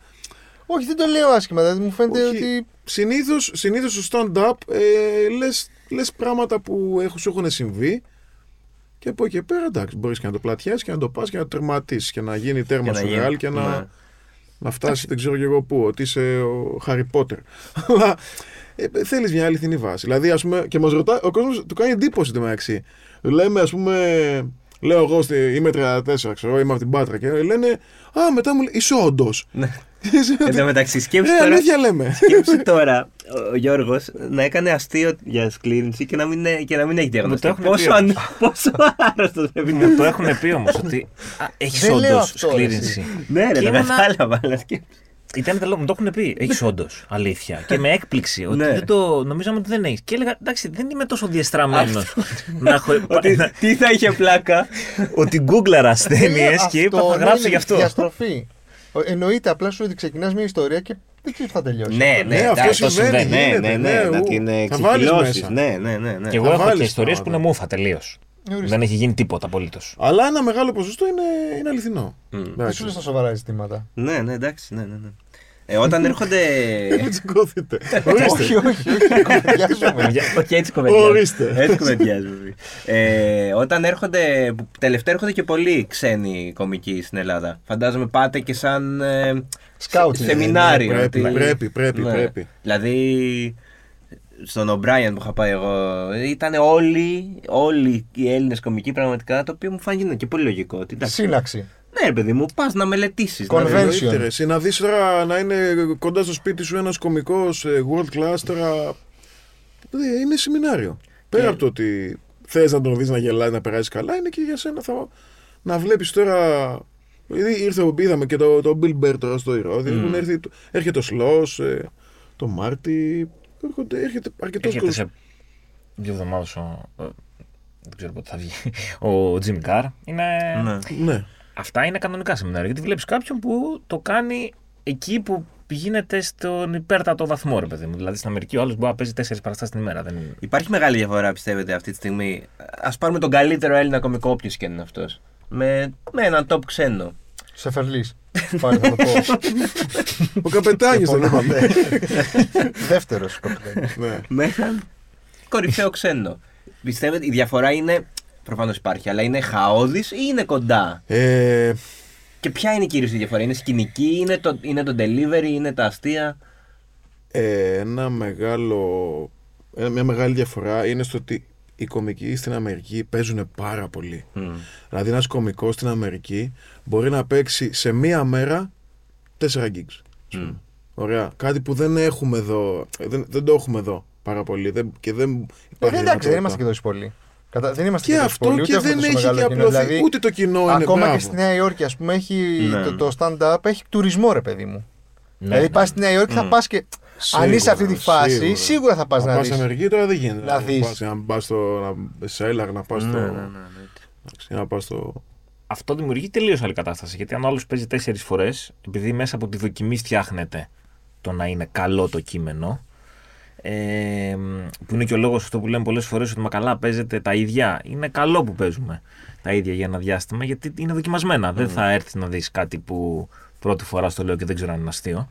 Όχι, δεν το λέω άσχημα. Δηλαδή μου φαίνεται ότι. Συνήθως στο stand-up λες πράγματα που σου έχουν συμβεί. Και από εκεί και πέρα, εντάξει, μπορείς και να το πλατιάσεις και να το πας και να το τερματίσεις και να γίνει τέρμα στο ρεάλ και να φτάσεις δεν ξέρω και εγώ πού, ότι είσαι ο Χάρι Πότερ. Αλλά θέλεις μια αληθινή βάση. Δηλαδή, ας πούμε, και μας ρωτάει, ο κόσμος του κάνει εντύπωση το μεταξύ. Λέμε, ας πούμε, λέω εγώ είμαι 34, ξέρω, είμαι από την Πάτρα και λένε, α, μετά μου λέει, είσαι όντως. Εν τω μεταξύ, σκέψου τώρα ο Γιώργος να έκανε αστείο για σκλήρινση και να μην έχει διαγνωστεί. Πόσο άρρωστος πρέπει να είναι. Το έχουν πει όμως ότι έχεις όντως σκλήρινση. Ναι, ρε, κατάλαβα. Μου το έχουν πει. Έχεις όντως, αλήθεια. Και με έκπληξη. Νομίζαμε ότι δεν έχεις. Και έλεγα, εντάξει, δεν είμαι τόσο διεστραμμένος. Τι θα είχε πλάκα? Ότι γκούγκλαρα ασθένειες και είπα, θα γράψω γι' αυτό. Διαστροφή. Εννοείται, απλά σου ότι ξεκινάς μια ιστορία και εκεί θα τελειώσει. Ναι, ναι, αυτό συμβαίνει. Ναι, να την εξοικειώσεις. Και εγώ έχω και ιστορίες που είναι μούφα τελείως. Δεν έχει γίνει τίποτα απολύτως. Αλλά ένα μεγάλο ποσοστό είναι αληθινό. Δεν σου λες τα σοβαρά ζητήματα. Ναι, ναι, εντάξει. Όταν έρχονται. Μην τσικώθετε. Όχι, όχι. Όχι, έτσι κομμεντιάζουμε. Όταν έρχονται. Τελευταία έρχονται και πολλοί ξένοι κομικοί στην Ελλάδα. Φαντάζομαι πάτε και σαν. Σκάουτ. Σεμινάριο. Πρέπει. Δηλαδή. Στον Ομπράιαν που είχα πάει εγώ, ήταν όλοι οι Έλληνες κομικοί πραγματικά, το οποίο μου φάνηκε και πολύ λογικό. Σύνταξη. Ναι, παιδί μου, πας να μελετήσεις. Convention. Να δεις τώρα να είναι κοντά στο σπίτι σου ένας κομικός world class τώρα. Είναι σεμινάριο. Πέρα από το ότι θες να τον δεις να γελάει, να περάσεις καλά, είναι και για σένα να βλέπεις τώρα. Ήρθε, είδαμε και το Bill Burr τώρα στο Ηρώδη. Έρχεται ο Σλος, το Μάρτι. Έρχεται αρκετός κόσμος. Σε 2 εβδομάδες δεν ξέρω πότε θα βγει. Ο Jim Carr είναι. Ναι. Αυτά είναι κανονικά σεμινάρια. Γιατί βλέπεις κάποιον που το κάνει εκεί που γίνεται στον υπέρτατο βαθμό, ρε παιδί μου. Δηλαδή στην Αμερική ο άλλος μπορεί να παίζει 4 παραστάσεις την ημέρα. Υπάρχει μεγάλη διαφορά, πιστεύετε, αυτή τη στιγμή. Ας πάρουμε τον καλύτερο Έλληνα κωμικό, όποιος και είναι αυτός. Με έναν top ξένο. Σεφερλής. Πάλι θα το πω. Ο καπετάνιος δεν είπαμε. Δεύτερος καπετάνιος. Με έναν κορυφαίο ξένο. Πιστεύετε η διαφορά είναι, προφανώς υπάρχει, αλλά είναι χαώδης ή είναι κοντά? Και ποια είναι κυρίως η διαφορά? Είναι σκηνική, είναι το delivery, είναι τα αστεία? Μια μεγάλη διαφορά είναι στο ότι οι κομικοί στην Αμερική παίζουν πάρα πολύ. Δηλαδή ένας κομικός στην Αμερική μπορεί να παίξει σε μία μέρα 4 gigs. Ωραία. Κάτι που δεν έχουμε εδώ, δεν το έχουμε εδώ πάρα πολύ. Και δεν υπάρχει. Εντάξει, δεν είμαστε και τόσο πολύ. Δεν είμαστε και αυτό πολύ, και δεν έχει και απλωθεί, δηλαδή, ούτε το κοινό είναι. Ακόμα και στη Νέα Υόρκη, ας πούμε, έχει το stand-up, έχει τουρισμό, ρε παιδί μου. Δηλαδή πας στη Νέα Υόρκη, θα πας και. Αν είσαι σε αυτή τη φάση, σίγουρα θα πας να δεις. Αν πας Αμερική τώρα δεν γίνεται. Αν πας στο Σέλαρ, να πας στο. Αυτό δημιουργεί τελείως άλλη κατάσταση. Γιατί αν ο άλλος παίζει 4 φορές, επειδή μέσα από τη δοκιμή φτιάχνεται το να είναι καλό το κείμενο, που είναι και ο λόγος αυτό που λέμε πολλές φορές, ότι μα καλά παίζετε τα ίδια. Είναι καλό που παίζουμε τα ίδια για ένα διάστημα, γιατί είναι δοκιμασμένα. Δεν θα έρθεις να δεις κάτι που πρώτη φορά στο λέω και δεν ξέρω αν είναι αστείο.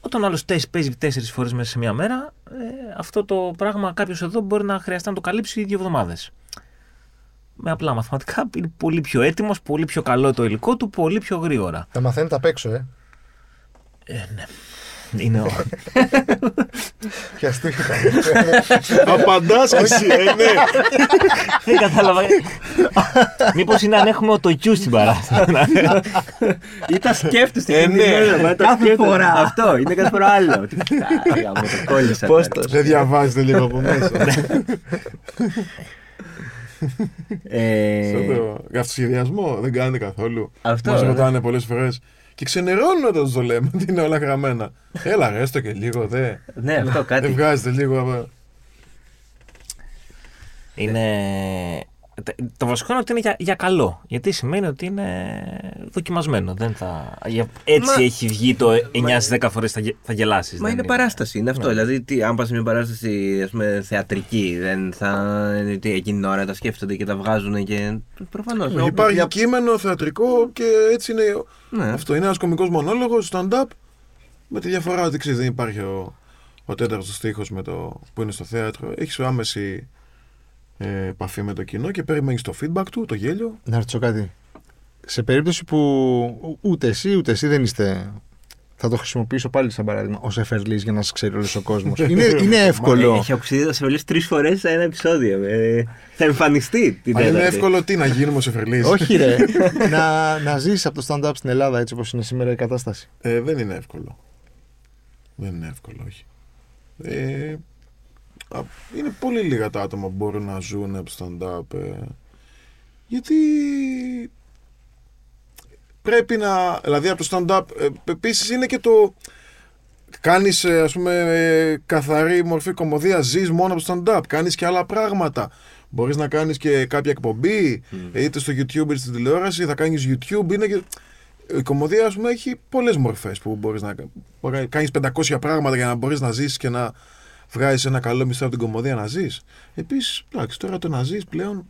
Όταν ο άλλος παίζει 4 φορές μέσα σε μια μέρα, αυτό το πράγμα κάποιος εδώ μπορεί να χρειαστεί να το καλύψει 2 εβδομάδες. Με απλά μαθηματικά είναι πολύ πιο έτοιμος, πολύ πιο καλό το υλικό του, πολύ πιο γρήγορα. Τα μαθαίνετε απ' έξω, ναι. Είναι ο. Πιαστήκα. Απαντάς εσύ, ναι. Δεν κατάλαβα. Μήπως είναι αν έχουμε το Q στην παράσταση. Ή τα σκέφτεστε. Ναι, κάθε φορά. Αυτό είναι κάθε φορά άλλο. Δεν διαβάζετε λίγο από μέσα. Αυτοσχεδιασμό δεν κάνετε καθόλου. Μας ρωτάνε πολλές φορές. Και ξενερώνουν όταν το λέμε ότι είναι όλα γραμμένα. Έλα, έστω και λίγο, δε. Ναι, αυτό κάτι. Βγάζετε λίγο. Είναι. Το βασικό είναι ότι είναι για καλό. Γιατί σημαίνει ότι είναι δοκιμασμένο. Δεν θα. Έτσι έχει βγει το 9-10 φορές θα γελάσεις. Μα είναι παράσταση, είναι αυτό. Δηλαδή, αν πας σε μια παράσταση, ας πούμε, θεατρική, δεν θα. Εκείνη την ώρα τα σκέφτονται και τα βγάζουν και. Προφανώς. Υπάρχει κείμενο θεατρικό και έτσι είναι. Αυτό είναι ένας κωμικός μονόλογος, stand-up. Με τη διαφορά ότι ξέρεις, δεν υπάρχει ο τέταρτος στίχος που είναι στο θέατρο. Έχεις άμεση επαφή με το κοινό και περιμένεις το feedback του, το γέλιο. Να ρωτήσω κάτι. Σε περίπτωση που ούτε εσύ δεν είστε. Θα το χρησιμοποιήσω πάλι σαν παράδειγμα. Ο Σεφερλής για να σας ξέρει όλος ο κόσμος. Είναι εύκολο. Έχει οξυδίσει ο Σεφερλής 3 φορές σε ένα επεισόδιο. Θα εμφανιστεί την τέταρτη. Είναι εύκολο τι, να γίνουμε ο Σεφερλής? Όχι, ρε. Να ζήσεις από το stand-up στην Ελλάδα έτσι όπως είναι σήμερα η κατάσταση. Δεν είναι εύκολο. Δεν είναι εύκολο, όχι. Είναι πολύ λίγα τα άτομα που μπορούν να ζουν από stand-up. Γιατί πρέπει να. Δηλαδή από το stand-up επίσης είναι και το. Κάνεις, ας πούμε, καθαρή μορφή κωμωδία, ζεις μόνο από το stand-up. Κάνεις και άλλα πράγματα. Μπορείς να κάνεις και κάποια εκπομπή, είτε στο YouTube είτε στην τηλεόραση. Θα κάνεις YouTube. Είναι και. η κομμωδία, ας πούμε, έχει πολλές μορφές που μπορείς να κάνεις 500 πράγματα για να μπορείς να ζεις και να βγάζεις ένα καλό μισθό από την κομμωδία να ζεις. Επίσης, πλάξη, τώρα το να ζεις πλέον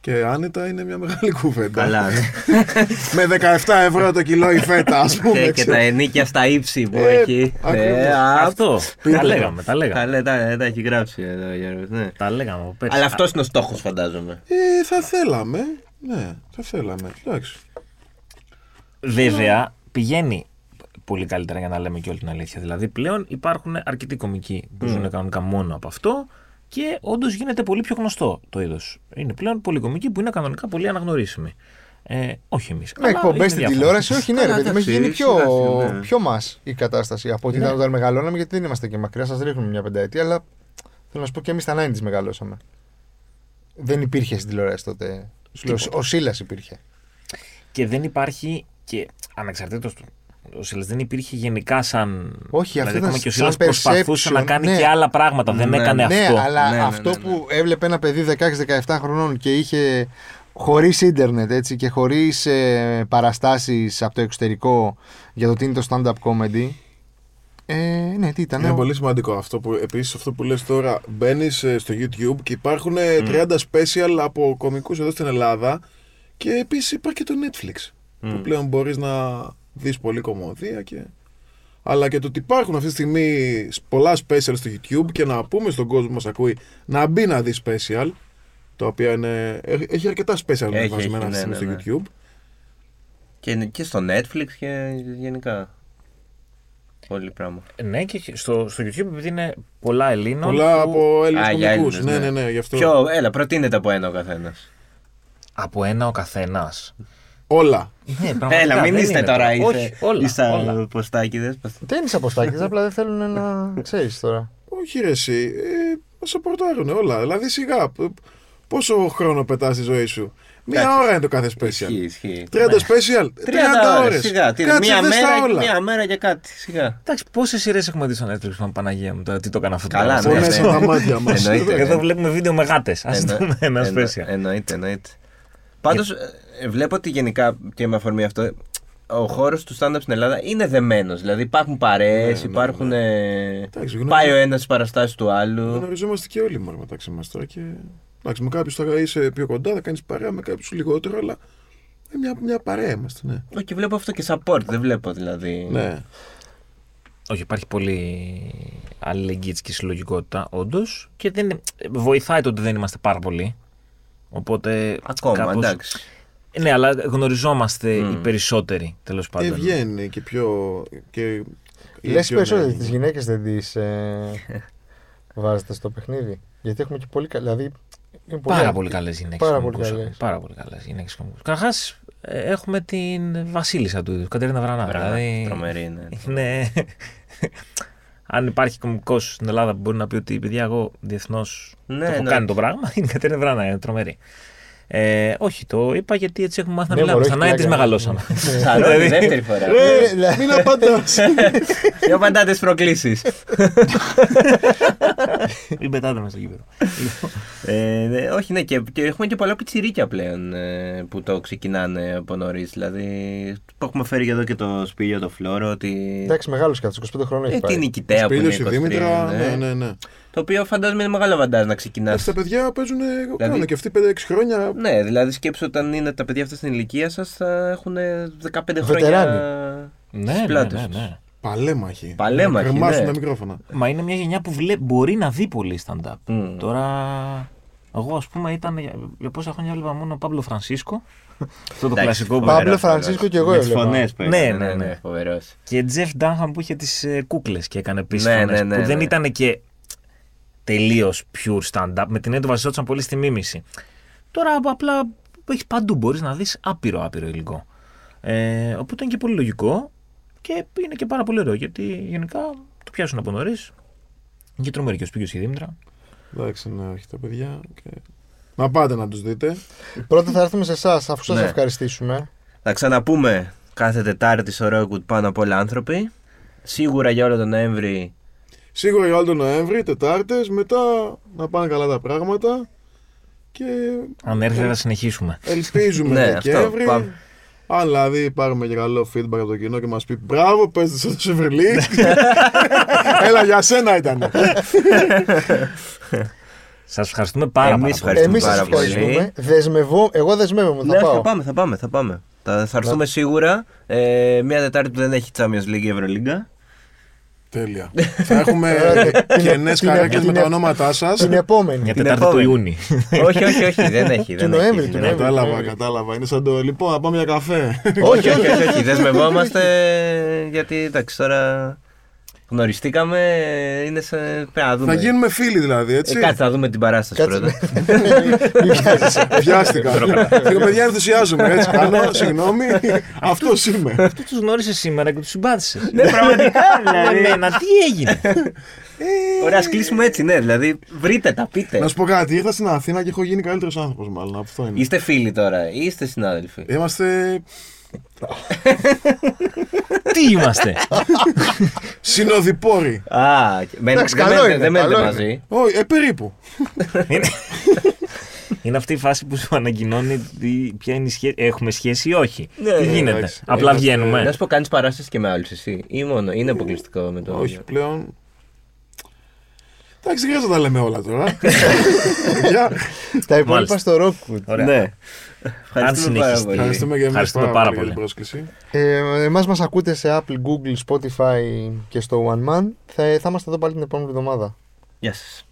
και άνετα είναι μια μεγάλη κουβέντα. Καλά, ναι. Με 17€ το κιλό η φέτα, ας πούμε. Και τα ενίκια στα ύψη που έχει. Αυτό. Τα λέγαμε. Τα έχει γράψει εδώ ο Γιώργος. Τα λέγαμε. Αλλά αυτός είναι ο στόχος, φαντάζομαι. Θα θέλαμε. Ναι, θα θέλαμε. Εντάξει. Βέβαια, πηγαίνει πολύ καλύτερα, για να λέμε και όλη την αλήθεια. Δηλαδή, πλέον υπάρχουν αρκετοί κωμικοί που ζουν κανονικά μόνο από αυτό. Και όντως γίνεται πολύ πιο γνωστό το είδος. Είναι πλέον πολυκομική που είναι κανονικά πολύ αναγνωρίσιμη. Όχι εμείς. Ναι, εκπομπές στην τηλεόραση, όχι, ναι, ρε παιδί μου, έχει γίνει πιο μας η κατάσταση από ό,τι ήταν όταν μεγαλώναμε, γιατί δεν είμαστε και μακριά. Σας ρίχνουμε μια πενταετία, αλλά θέλω να σου πω και εμείς τα 90's μεγαλώσαμε. Δεν υπήρχε στην τηλεόραση τότε. Ο Σίλας υπήρχε. Και δεν υπάρχει και ανεξαρτήτως του. Ο Σίλας δεν υπήρχε γενικά σαν. Όχι, δηλαδή, ακόμα και ο Σίλας προσπαθούσε να κάνει και άλλα πράγματα. Δεν έκανε αυτό. Αλλά αυτό που έβλεπε ένα παιδί 16-17 χρονών και είχε χωρίς ίντερνετ, έτσι, και χωρίς παραστάσεις από το εξωτερικό για το τι είναι το stand-up comedy. Ναι, τι ήταν. Είναι πολύ σημαντικό αυτό που επίσης, αυτό που λες τώρα. Μπαίνεις στο YouTube και υπάρχουν 30 special από κωμικούς εδώ στην Ελλάδα. Και επίσης υπάρχει και το Netflix. Που πλέον μπορείς να δεις πολύ κομμωδία και... Αλλά και το ότι υπάρχουν αυτή τη στιγμή πολλά special στο YouTube και να πούμε στον κόσμο που μας ακούει να μπει να δει special, τα οποία είναι... έχει αρκετά special βάζουμε στο YouTube. Και στο Netflix και γενικά. Πολύ πράγμα. Ναι, και στο YouTube επειδή είναι πολλά Ελλήνων. Πολλά που... από Έλληνες κωμικούς. Ναι, γι' αυτό. Έλα, προτείνεται από ένα ο καθένας. Από ένα ο καθένας. Όλα. Έλα, μην είστε τώρα ίσα ποστάκιδες. Δεν είσαι ποστάκιδες, απλά δεν θέλουν να ξέρεις τώρα. Όχι ρε εσύ, μας απορτάρουν όλα. Δηλαδή σιγά, πόσο χρόνο πετάς στη ζωή σου. Μία ώρα είναι το κάθε special. 30 special, 30 ώρες. Μία μέρα και κάτι, σιγά. Εντάξει, πόσες σειρές έχουμε δει στο Netflix, μα Παναγία μου, τώρα τι το έκανα αυτό. Καλά, ναι. Μέσα τα μάτια μας. Εδώ βλέπουμε βίντεο με γάτες. Ας δούμε ένα special. Εννοείται. Πάντως, βλέπω ότι γενικά και με αφορμή αυτό, ο χώρος του stand-up στην Ελλάδα είναι δεμένος. Δηλαδή υπάρχουν παρέες, υπάρχουν. Πάει ο ένας στις παραστάσεις του άλλου. Γνωριζόμαστε και όλοι μόνο μεταξύ μας τώρα. Εντάξει, με κάποιους θα είσαι πιο κοντά, θα κάνεις παρέα, με κάποιους λιγότερο, αλλά μια παρέα είμαστε, ναι. Όχι, βλέπω αυτό και support, δεν βλέπω δηλαδή. Ναι. Όχι, υπάρχει πολύ αλληλεγγύη και συλλογικότητα, όντως. Και δεν βοηθάει το ότι δεν είμαστε πάρα πολλοί. Οπότε ακόμα, κάπως... εντάξει. Ναι, αλλά γνωριζόμαστε οι περισσότεροι, τέλος πάντων. Βγαίνει και πιο... Και... Λες οι περισσότεροι, τις γυναίκες δεν τις βάζετε στο παιχνίδι. Γιατί έχουμε και πολύ καλές, δηλαδή... Πάρα πολύ καλές γυναίκες. Πάρα πολύ καλές γυναίκες. Καταρχάς, έχουμε την βασίλισσα του, Κατερίνα Βρανάδη. Δηλαδή... Τρομερή, ναι. Είναι... Αν υπάρχει κωμικός στην Ελλάδα που μπορεί να πει ότι παιδιά, εγώ διεθνώς έχω κάνει το πράγμα, είναι Κατερίνα Βρανάδη, είναι τρομερή. Όχι, το είπα γιατί έτσι έχουμε μάθει να μιλάμε. Στα 90's μεγαλώσαμε. Σαρώνει δεύτερη φορά. Μην απαντάς. Μην απαντάτε στις προκλήσεις. Μην πετάτε μας στο κήπεδο. Όχι, ναι, και έχουμε και πολλά πιτσιρίκια πλέον που το ξεκινάνε από νωρίς. Δηλαδή, που έχουμε φέρει εδώ και το Spyro το Floro. Εντάξει, μεγάλος κατά τους 25 χρόνια. Την νικητέα που είναι 23. Το οποίο φαντάζομαι είναι μεγάλο βαντάζ να ξεκινάς. Τα παιδιά παίζουν κάνουν και αυτοί 5-6 χρόνια. Ναι, δηλαδή σκέψου όταν είναι τα παιδιά αυτά στην ηλικία σας θα έχουν 15 χρόνια στις πλάτες τους. Ναι. Παλέμαχοι. Παλέμαχοι. Να κρεμάσουν τα μικρόφωνα. Μα είναι μια γενιά που μπορεί να δει πολύ stand-up. Τώρα, εγώ ας πούμε ήταν για πόσα χρόνια έβλεπα μόνο Pablo Francisco. Αυτό το κλασικό που Pablo Francisco και εγώ έβλεπα. Φωνές που ναι. Φοβερός. Και Jeff Dunham που είχε τις κούκλες και έκανε επίσης φωνές. Που δεν ήταν και. Τελείως pure stand-up, με την έννοια βασιζόντουσαν πολύ στη μίμηση. Τώρα απλά έχεις παντού, μπορείς να δεις άπειρο υλικό. Οπότε είναι και πολύ λογικό και είναι και πάρα πολύ ωραίο γιατί γενικά το πιάσουν από νωρίς. Είναι και τρομερή και ο Σπύγιος και η Δήμητρα. Εντάξει, όχι τα παιδιά. Okay. Να πάτε να τους δείτε. Πρώτα θα έρθουμε σε εσάς, αφού σας ευχαριστήσουμε. Θα ξαναπούμε κάθε Τετάρτη στο Rockwood πάνω απ' όλα άνθρωποι. Σίγουρα για όλο τον Νοέμβρη. Σίγουρα για όλο τον Νοέμβρη, Τετάρτες, μετά να πάνε καλά τα πράγματα. Και... Αν έρθει να συνεχίσουμε. Ελπίζουμε Δεκέμβρη. Αλλά δηλαδή πάρουμε και καλό feedback από το κοινό και μας πει μπράβο, πες στο Σεφερλής. Έλα, για σένα ήταν. Σας ευχαριστούμε πάρα πολύ. Εμείς σας ευχαριστούμε. Εγώ δεσμεύομαι, θα πάω. Θα πάμε. Θα έρθουμε σίγουρα. Μια Τετάρτη που δεν έχει Champions League ή Ευρωλίγκα. Τέλεια. Θα έχουμε κενές καρέκλες με τα ονόματά σας. Την επόμενη. Μια Τετάρτη του Ιούνιου. Όχι, δεν έχει. Του Νοέμβρη. Κατάλαβα. Είναι σαν το λοιπόν, θα πάμε για καφέ. Όχι. Δεσμευόμαστε γιατί εντάξει τώρα. Γνωριστήκαμε, είναι σε... να δούμε. Θα γίνουμε φίλοι δηλαδή, έτσι. Κάτσε να δούμε την παράσταση πρώτα. Βιάστηκα. Φίλοι, παιδιά, ενθουσιάζομαι, έτσι. Καλό, συγγνώμη, αυτός είμαι. Αυτό τους γνώρισε σήμερα και τους συμπάθησες. Ναι, πραγματικά, δηλαδή, να τι έγινε. Ωραία, ας κλείσουμε έτσι, ναι, δηλαδή, βρείτε τα, πείτε. Να σου πω κάτι, ήρθα στην Αθήνα και έχω γίνει καλύτερος άνθρωπος, μάλλον, αυτό είναι. Είστε φίλοι τώρα ή είστε συνάδελφοι? Είμαστε... Τι είμαστε? Συνοδοιπόροι. Δεν μένετε μαζί? Όχι, περίπου. Είναι αυτή η φάση που σου ανακοινώνει ποια είναι η σχέση. Έχουμε σχέση ή όχι? Τι γίνεται? Απλά βγαίνουμε. Να σου πω, κάνεις παράσταση και με άλλους εσύ? Ή μόνο, είναι αποκλειστικό με το? Όχι πλέον. Εντάξει, δεν χρειάζεται να τα λέμε όλα τώρα. Τα υπόλοιπα στο Rockwood. Ωραία. Ευχαριστούμε και εμείς πάρα πολύ για την πρόσκληση. Εμάς μας ακούτε σε Apple, Google, Spotify και στο One Man. Θα είμαστε εδώ πάλι την επόμενη εβδομάδα. Γεια σας.